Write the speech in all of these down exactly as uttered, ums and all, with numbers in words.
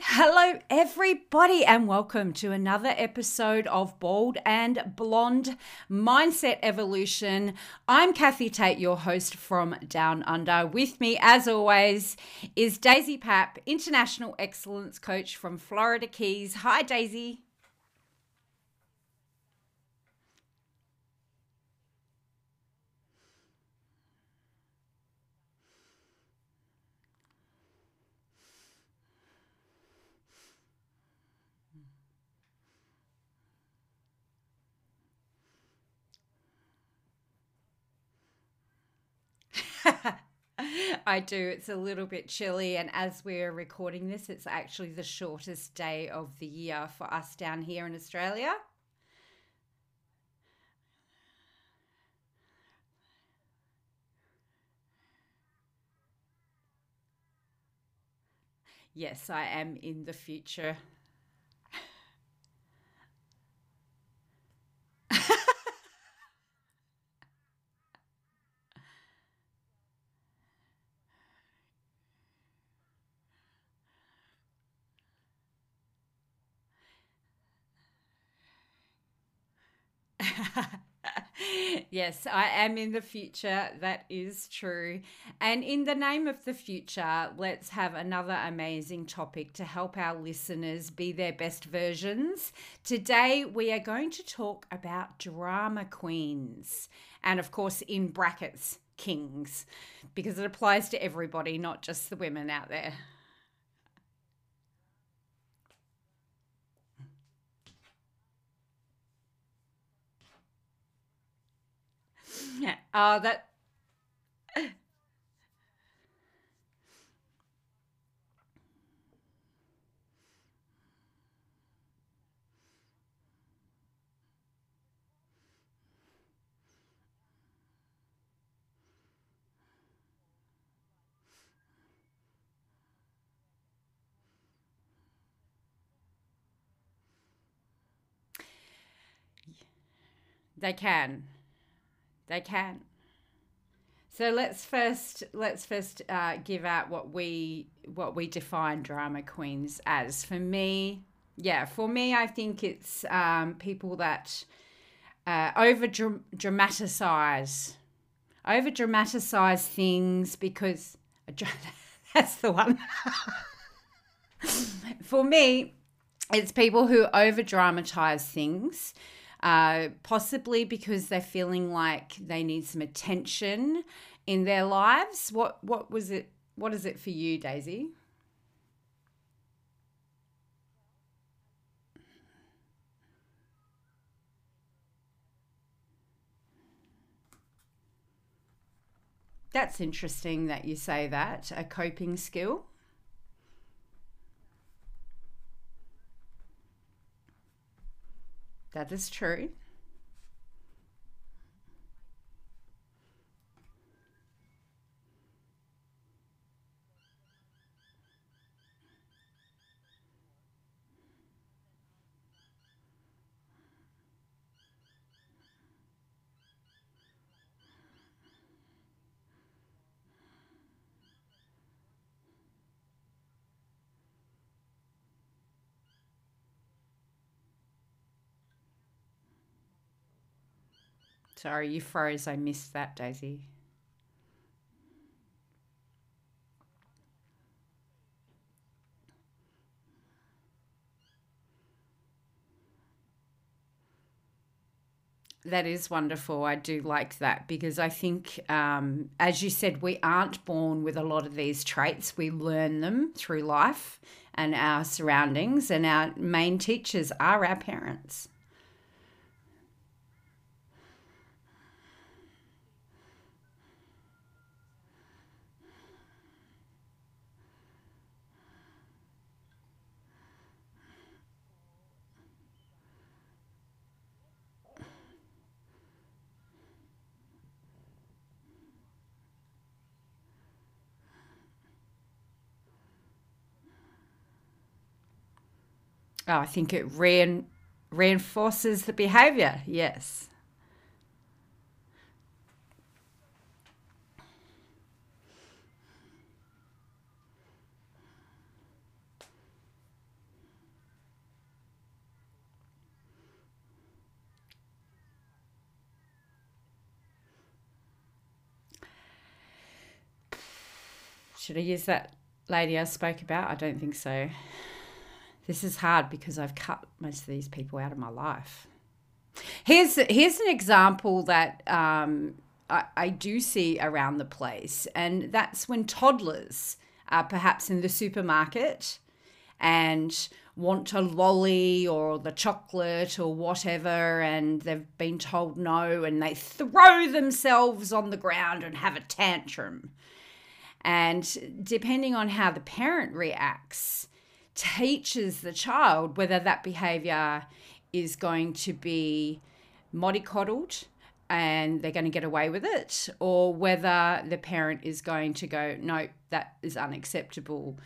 right, hello everybody and welcome to another episode of Bald and Blonde Mindset Evolution. I'm Kathy Tate, your host from Down Under. With me, as always, is Daisy Papp, International Excellence Coach from Florida Keys. Hi, Daisy. I do. It's a little bit chilly, and as we're recording this, it's actually the shortest day of the year for us down here in Australia. Yes, I am in the future. Yes, I am in the future. That is true. And in the name of the future, let's have another amazing topic to help our listeners be their best versions. Today, we are going to talk about drama queens and, of course, in brackets, kings, because it applies to everybody, not just the women out there. Oh, that they can. They can. So let's first let's first uh, give out what we what we define drama queens as. For me, yeah, for me, I think it's um, people that uh, over dram- dramatize, over dramatize things because that's the one. For me, it's people who over dramatize things. Uh, possibly because they're feeling like they need some attention in their lives. What what was it? What is it for you, Daisy? That's interesting that you say that. A coping skill. That is true. Sorry, you froze. I missed that, Daisy. That is wonderful. I do like that because I think, um, as you said, we aren't born with a lot of these traits. We learn them through life and our surroundings, and our main teachers are our parents. Oh, I think it rein reinforces the behavior. Yes. Should I use that lady I spoke about? I don't think so. This is hard because I've cut most of these people out of my life. Here's here's an example that um, I, I do see around the place, and that's when toddlers are perhaps in the supermarket and want a lolly or the chocolate or whatever, and they've been told no, and they throw themselves on the ground and have a tantrum. And depending on how the parent reacts, teaches the child whether that behavior is going to be mollycoddled and they're going to get away with it, or whether the parent is going to go, no, that is unacceptable.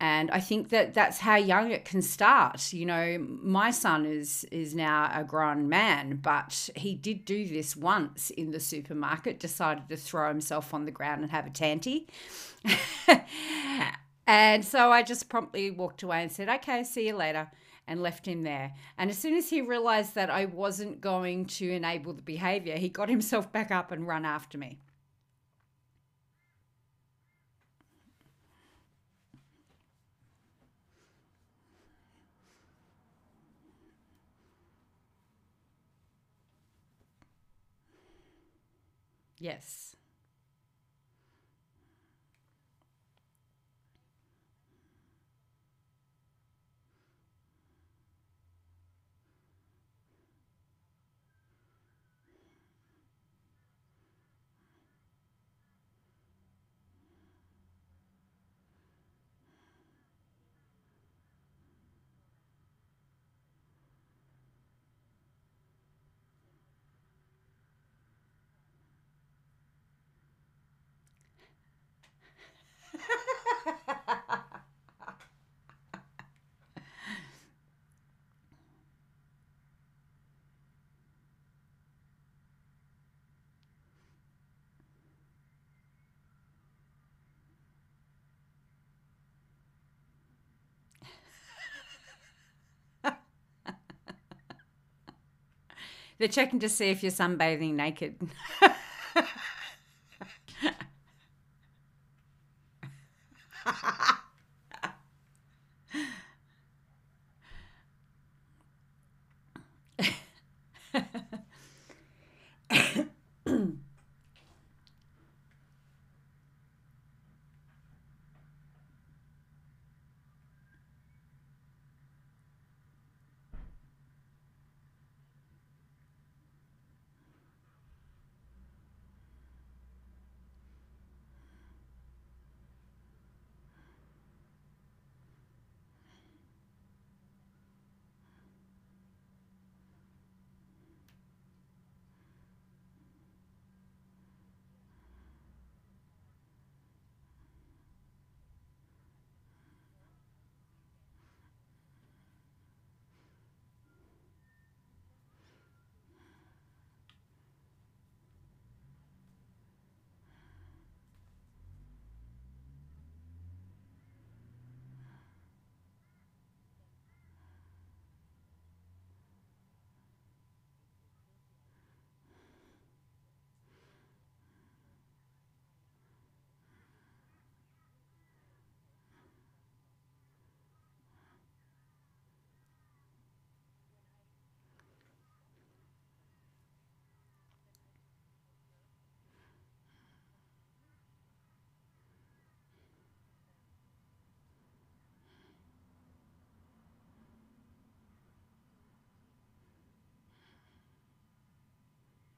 And I think that that's how young it can start. You know, my son is is now a grown man, but he did do this once in the supermarket, decided to throw himself on the ground and have a tanty. And so I just promptly walked away and said, okay, see you later, and left him there. And as soon as he realized that I wasn't going to enable the behavior, he got himself back up and ran after me. Yes. They're checking to see if you're sunbathing naked.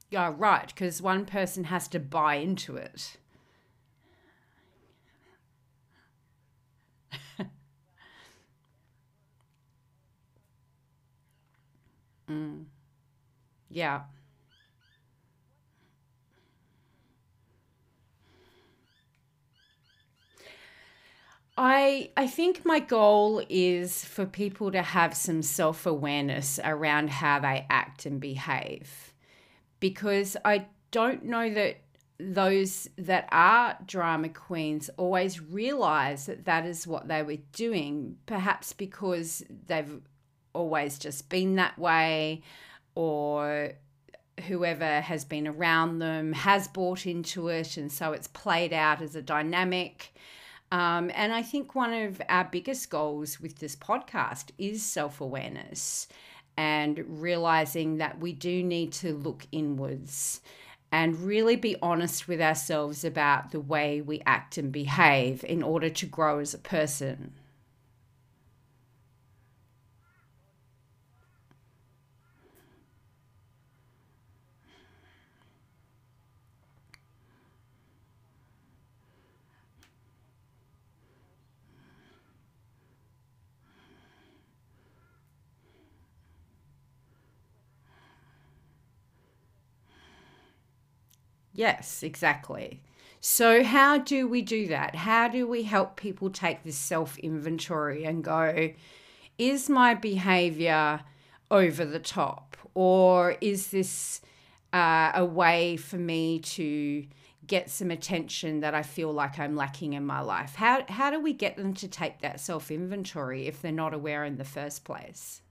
Yeah, right, because one person has to buy into it. mm. Yeah. I I think my goal is for people to have some self-awareness around how they act and behave, because I don't know that those that are drama queens always realize that that is what they were doing, perhaps because they've always just been that way, or whoever has been around them has bought into it, and so it's played out as a dynamic. Um, and I think one of our biggest goals with this podcast is self-awareness and realizing that we do need to look inwards and really be honest with ourselves about the way we act and behave in order to grow as a person. Yes, exactly. So how do we do that? How do we help people take this self-inventory and go, is my behavior over the top? Or is this uh, a way for me to get some attention that I feel like I'm lacking in my life? How, how do we get them to take that self-inventory if they're not aware in the first place?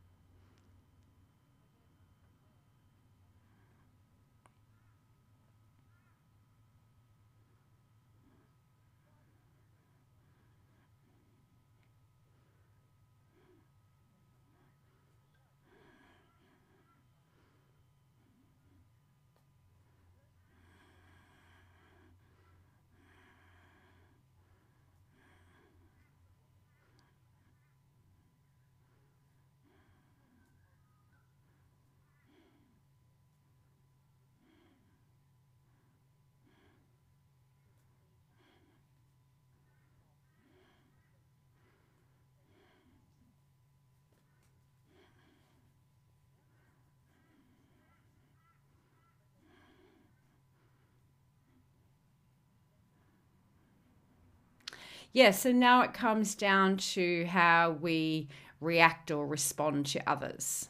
Yeah, so now it comes down to how we react or respond to others.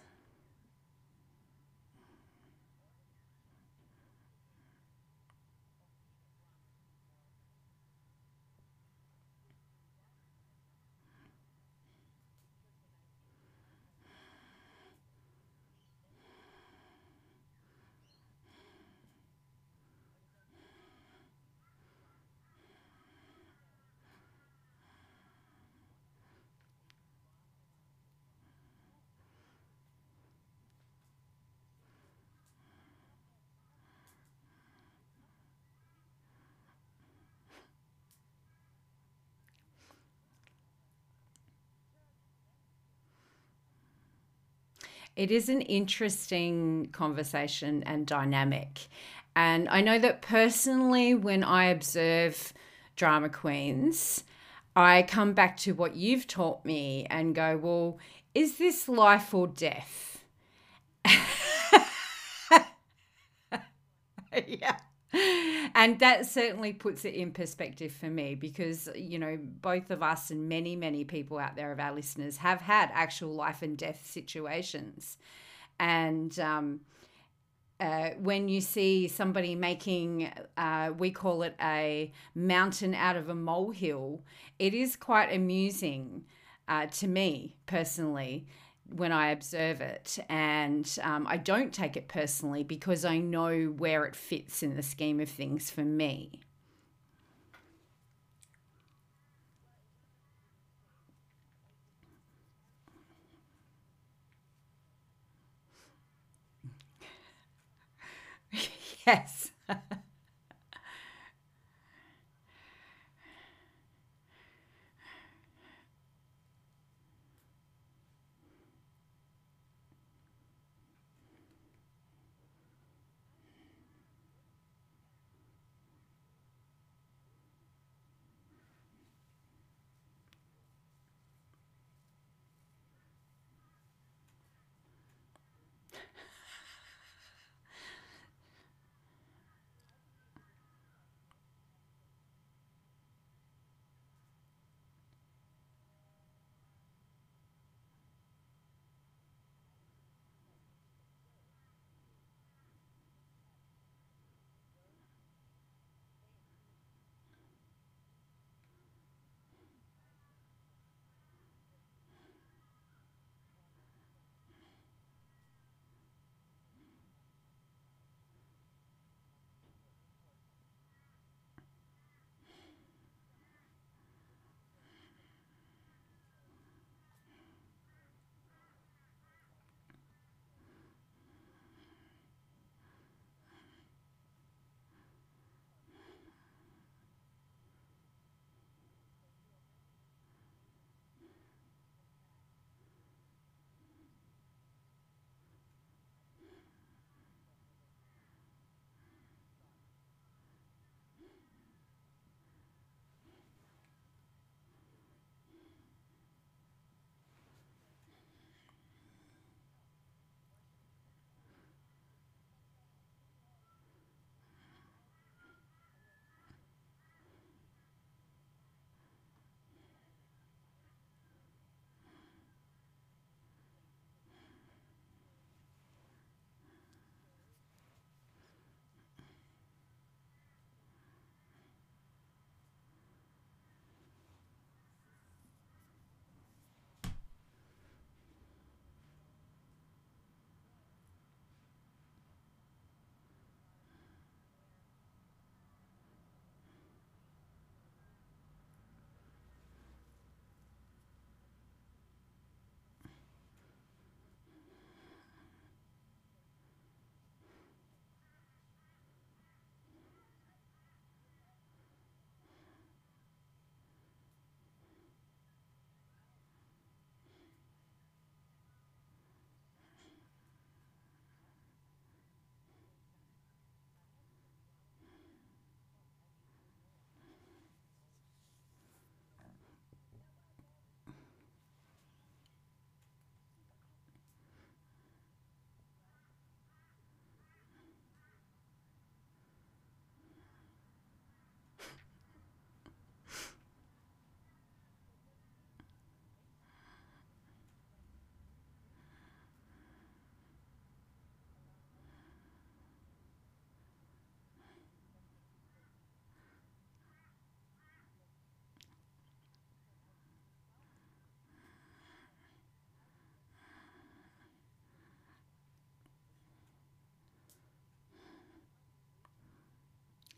It is an interesting conversation and dynamic. And I know that personally, when I observe drama queens, I come back to what you've taught me and go, well, is this life or death? Yeah. And that certainly puts it in perspective for me because, you know, both of us and many, many people out there of our listeners have had actual life and death situations. And um, uh, when you see somebody making, uh, we call it a mountain out of a molehill, it is quite amusing uh, to me personally when I observe it. And um, I don't take it personally because I know where it fits in the scheme of things for me. Yes.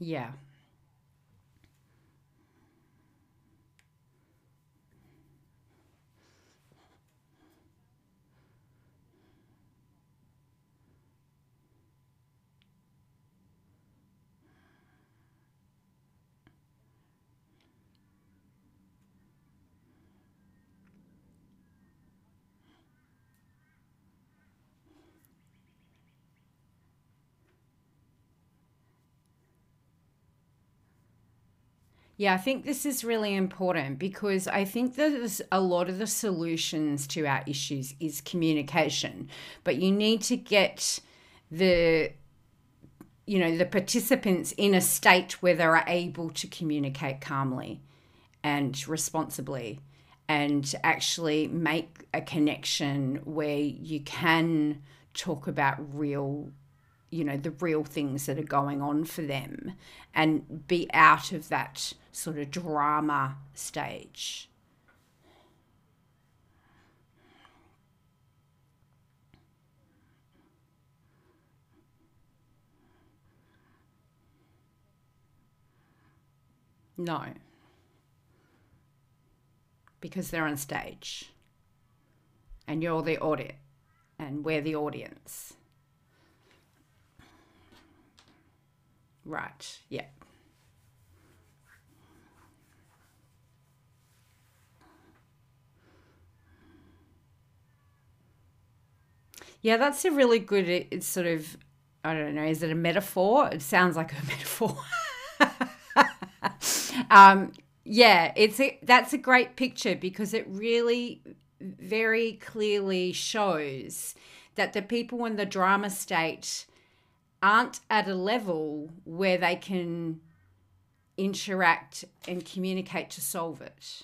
Yeah. Yeah, I think this is really important because I think that a lot of the solutions to our issues is communication, but you need to get the, you know, the participants in a state where they are able to communicate calmly and responsibly and actually make a connection where you can talk about real you know, the real things that are going on for them and be out of that sort of drama stage. No, because they're on stage and you're the audience and we're the audience. Right, yeah. Yeah, that's a really good, it- it's sort of, I don't know, is it a metaphor? It sounds like a metaphor. um, yeah, it's a, that's a great picture because it really very clearly shows that the people in the drama state aren't at a level where they can interact and communicate to solve it.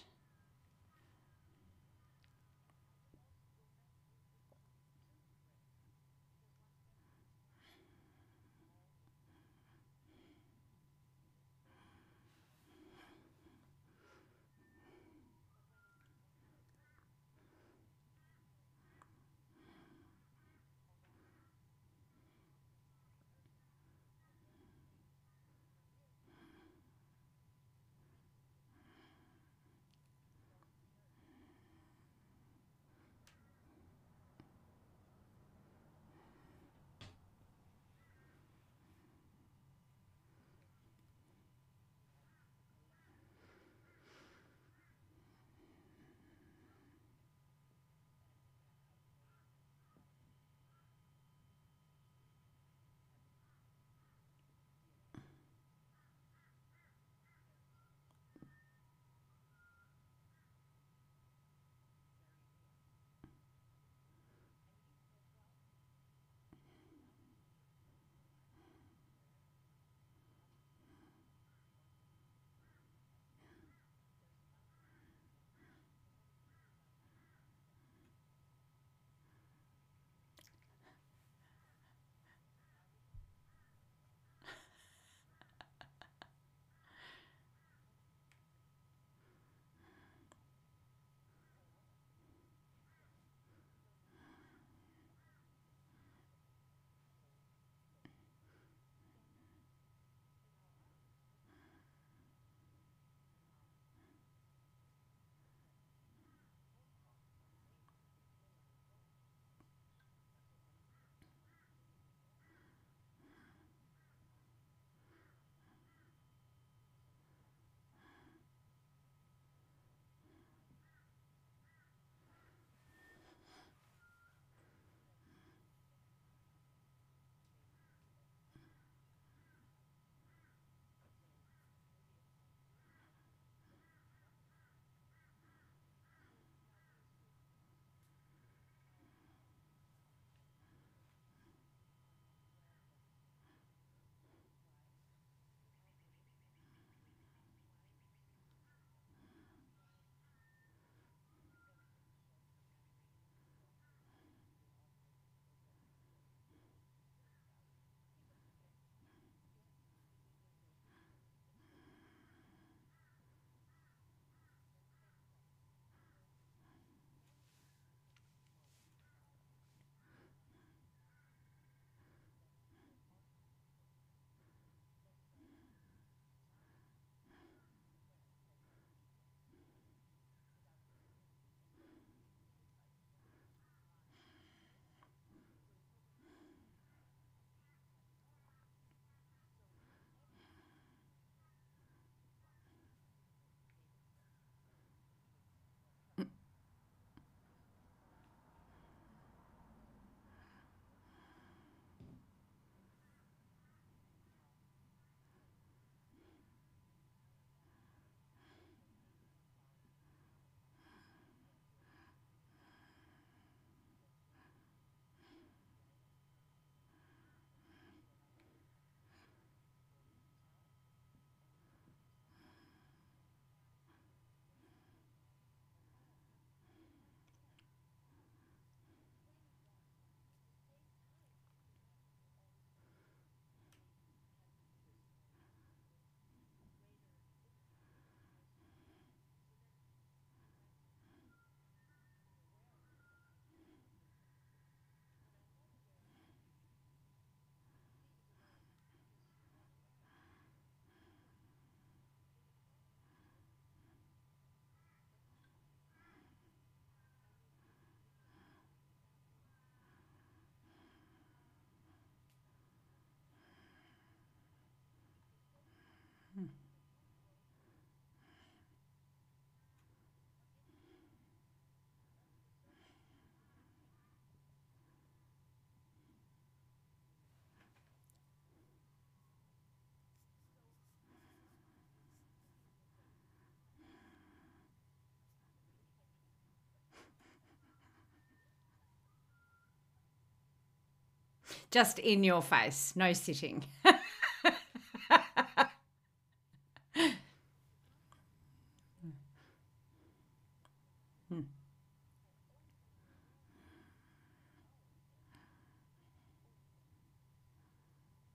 just in your face, no sitting.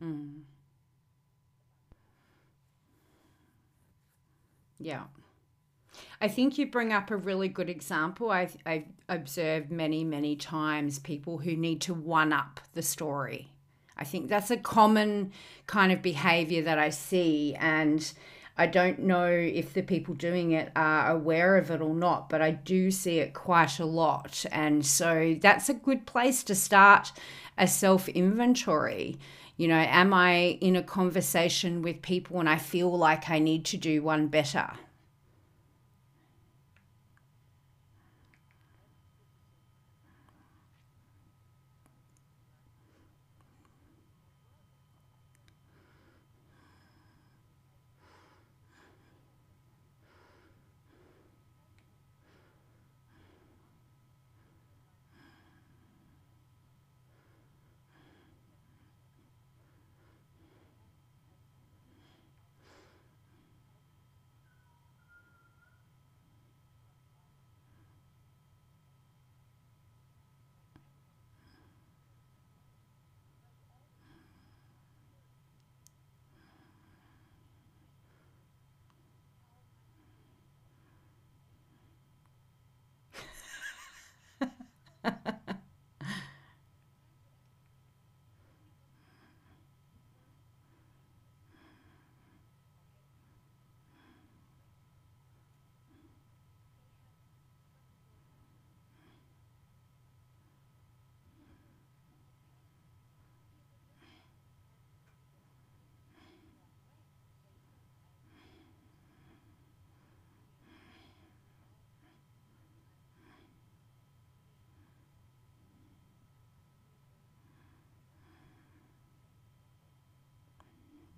Mm. Yeah. I think you bring up a really good example. I've, I've observed many, many times people who need to one-up the story. I think that's a common kind of behavior that I see, and I don't know if the people doing it are aware of it or not, but I do see it quite a lot. And so that's a good place to start a self-inventory. You know, am I in a conversation with people and I feel like I need to do one better?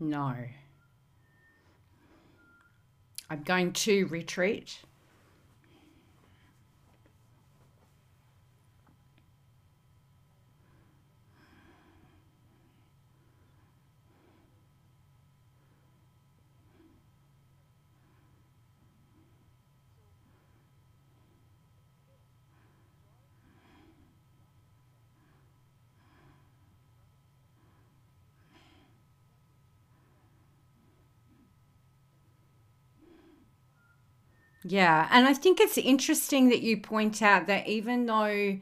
No. I'm going to retreat. Yeah, and I think it's interesting that you point out that even though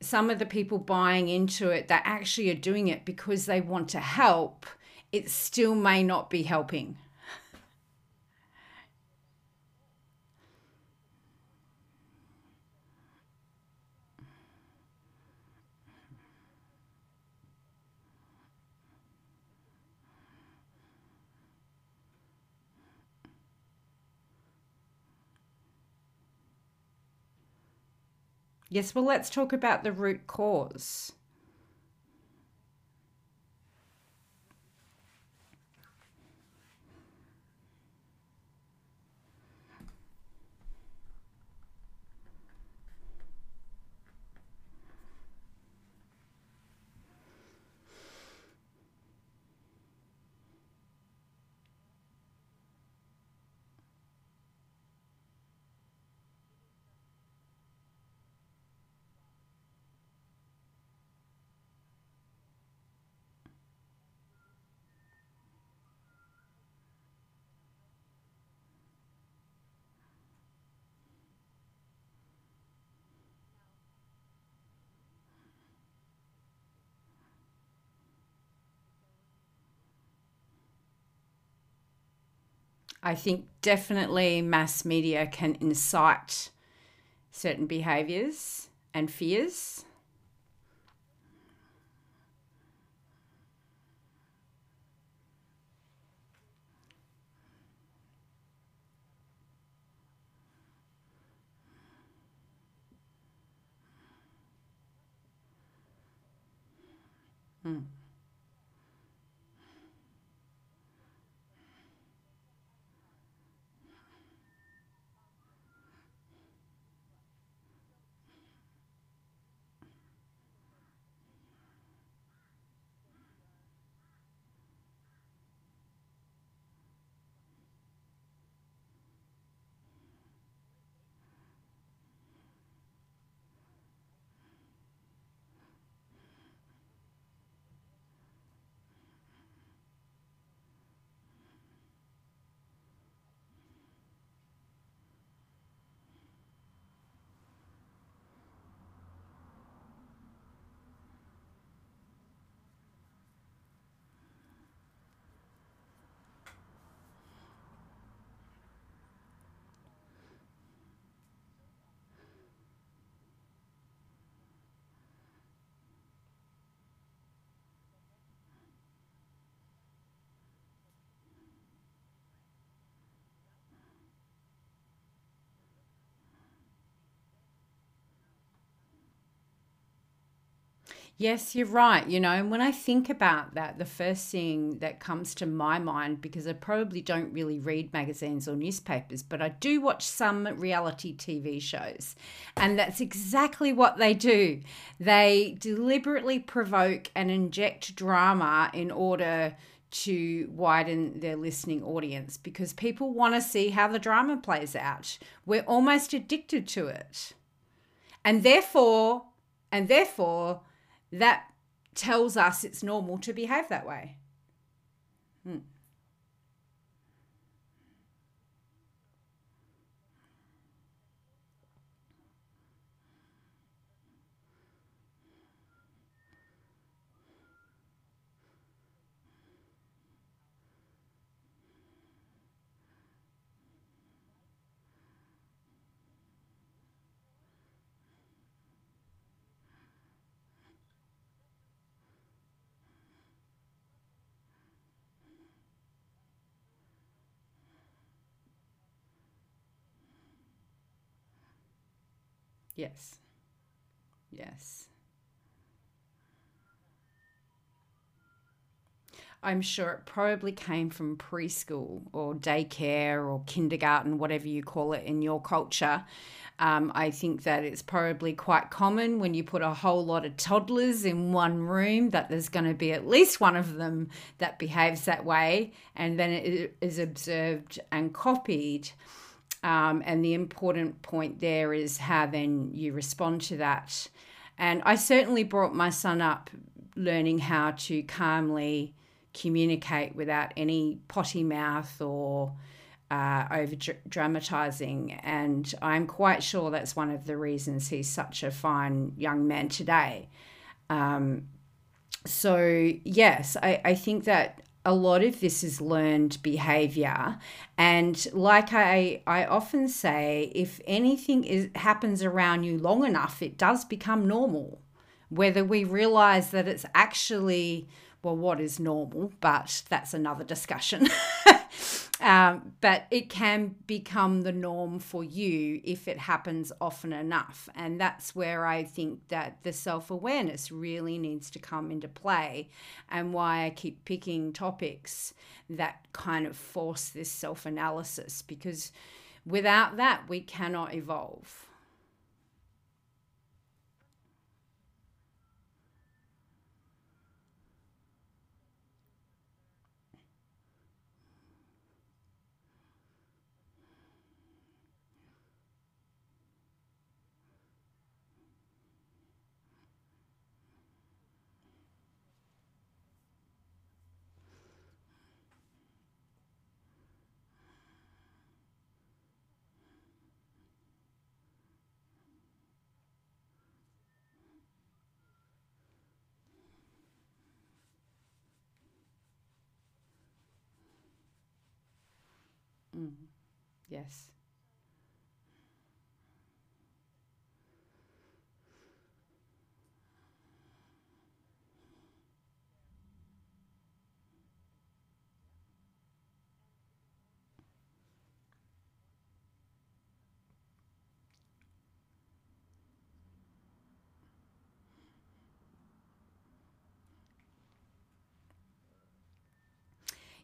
some of the people buying into it, they actually are doing it because they want to help, it still may not be helping. Yes, well, let's talk about the root cause. I think definitely mass media can incite certain behaviors and fears. Hmm. Yes, you're right. You know, and when I think about that, the first thing that comes to my mind, because I probably don't really read magazines or newspapers, but I do watch some reality T V shows. And that's exactly what they do. They deliberately provoke and inject drama in order to widen their listening audience, because people want to see how the drama plays out. We're almost addicted to it. And therefore, and therefore, that tells us it's normal to behave that way. Hmm. Yes. Yes. I'm sure it probably came from preschool or daycare or kindergarten, whatever you call it in your culture. Um, I think that it's probably quite common when you put a whole lot of toddlers in one room that there's going to be at least one of them that behaves that way, and then it is observed and copied. Um, and the important point there is how then you respond to that. And I certainly brought my son up learning how to calmly communicate without any potty mouth or uh, over-dramatizing. And I'm quite sure that's one of the reasons he's such a fine young man today. Um, so, yes, I, I think that a lot of this is learned behavior. And like I, I often say, if anything is, happens around you long enough, it does become normal. Whether we realize that it's actually, well, what is normal, but that's another discussion. um, but it can become the norm for you if it happens often enough. And that's where I think that the self-awareness really needs to come into play, and why I keep picking topics that kind of force this self-analysis, because without that, we cannot evolve. Mm. Yes.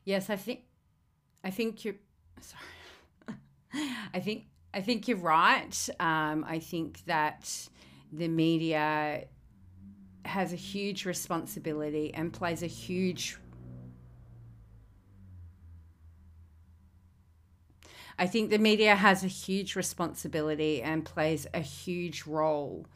Yes, I think I think you're Sorry. I think I think you're right. Um, I think that the media has a huge responsibility and plays a huge. I think the media has a huge responsibility and plays a huge role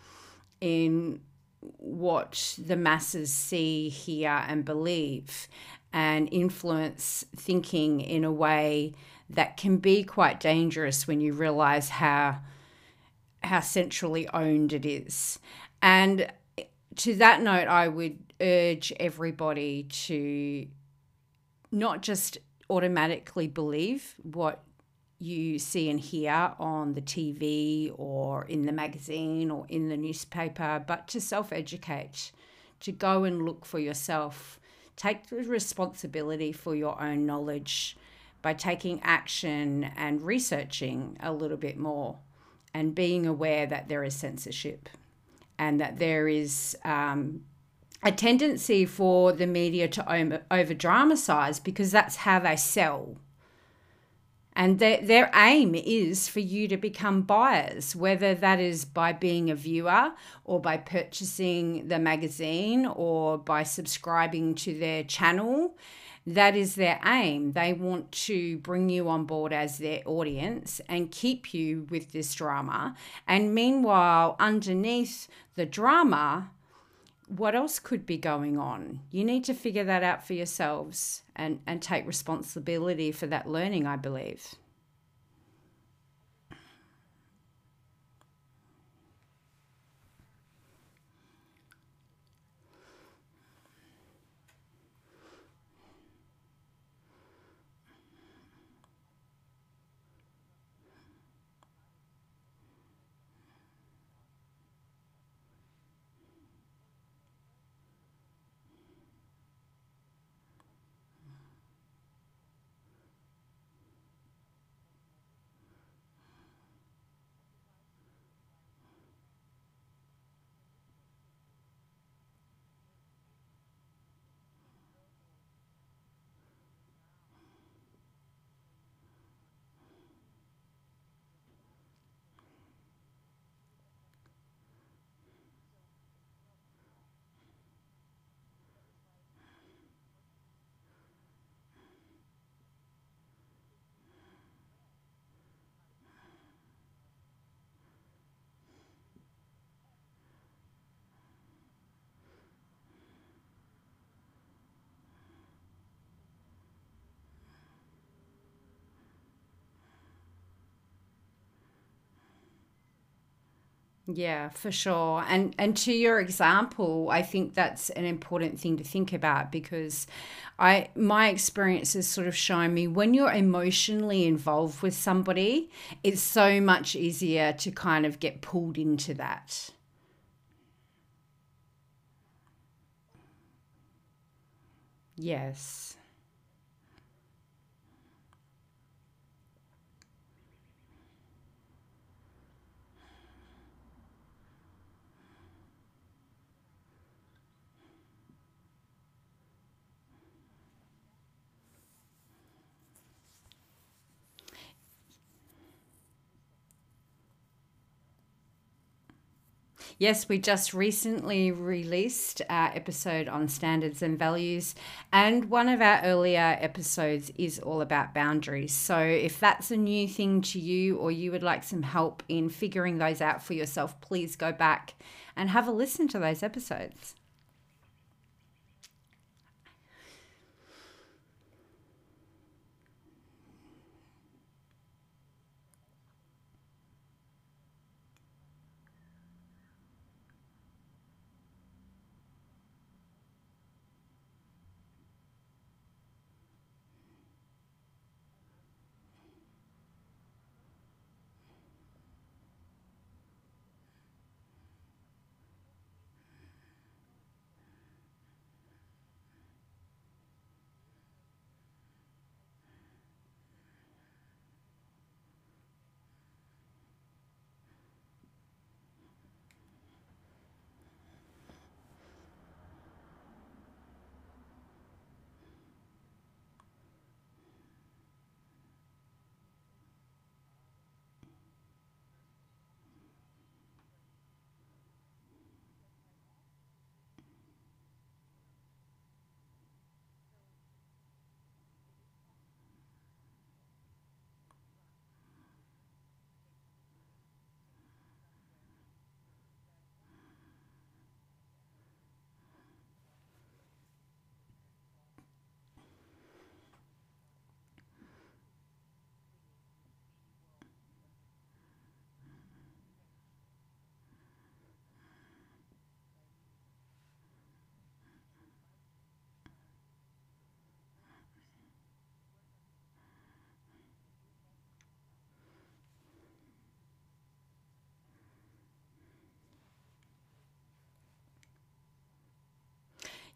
in what the masses see, hear, and believe, and influence thinking in a way that can be quite dangerous when you realize how how centrally owned it is. And to that note, I would urge everybody to not just automatically believe what you see and hear on the T V or in the magazine or in the newspaper, but to self-educate, to go and look for yourself. Take the responsibility for your own knowledge by taking action and researching a little bit more, and being aware that there is censorship and that there is um, a tendency for the media to over dramatize, because that's how they sell. And their, their aim is for you to become buyers, whether that is by being a viewer or by purchasing the magazine or by subscribing to their channel. That is their aim. They want to bring you on board as their audience and keep you with this drama. And meanwhile, underneath the drama, what else could be going on? You need to figure that out for yourselves and, and take responsibility for that learning, I believe. Yeah, for sure. And and to your example, I think that's an important thing to think about, because I my experience has sort of shown me when you're emotionally involved with somebody, it's so much easier to kind of get pulled into that. Yes. Yes, we just recently released our episode on standards and values, and one of our earlier episodes is all about boundaries. So if that's a new thing to you, or you would like some help in figuring those out for yourself, please go back and have a listen to those episodes.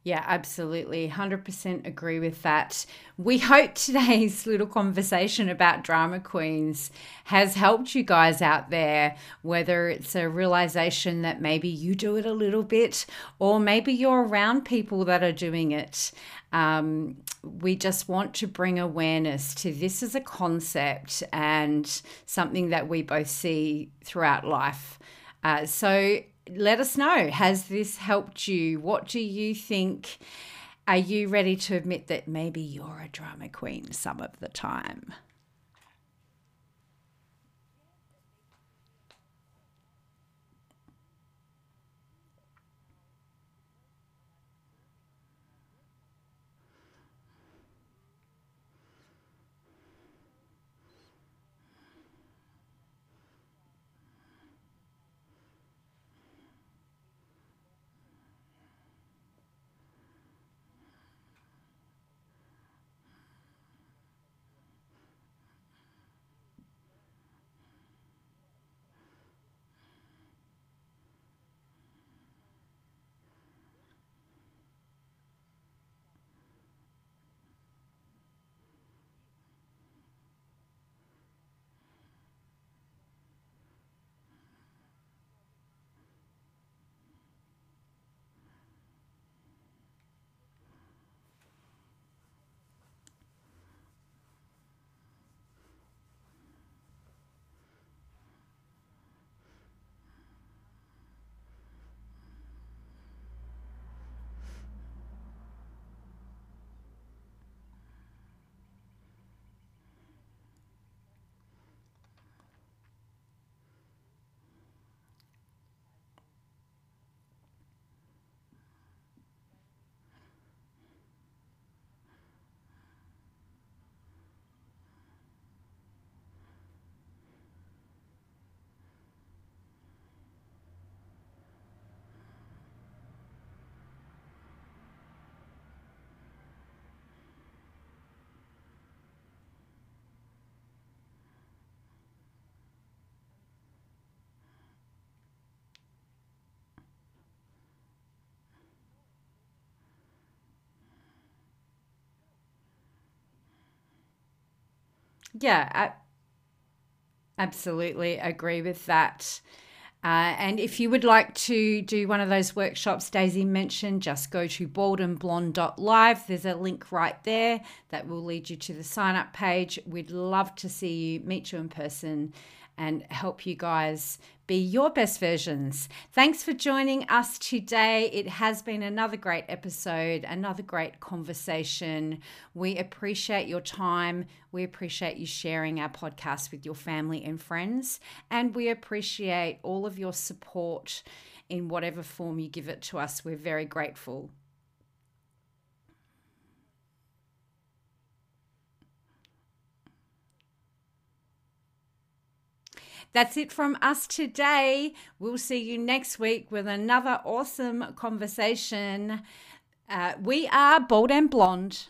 Yeah, absolutely. one hundred percent agree with that. We hope today's little conversation about drama queens has helped you guys out there, whether it's a realization that maybe you do it a little bit, or maybe you're around people that are doing it. Um, we just want to bring awareness to this as a concept and something that we both see throughout life. Uh, so let us know, has this helped you? What do you think? Are you ready to admit that maybe you're a drama queen some of the time? Yeah, I absolutely agree with that. Uh, and if you would like to do one of those workshops Daisy mentioned, just go to bald and blonde dot live. There's a link right there that will lead you to the sign up page. We'd love to see you, meet you in person, and help you guys be your best versions. Thanks for joining us today. It has been another great episode, another great conversation. We appreciate your time. We appreciate you sharing our podcast with your family and friends. And we appreciate all of your support in whatever form you give it to us. We're very grateful. That's it from us today. We'll see you next week with another awesome conversation. Uh, we are Bald and Blonde.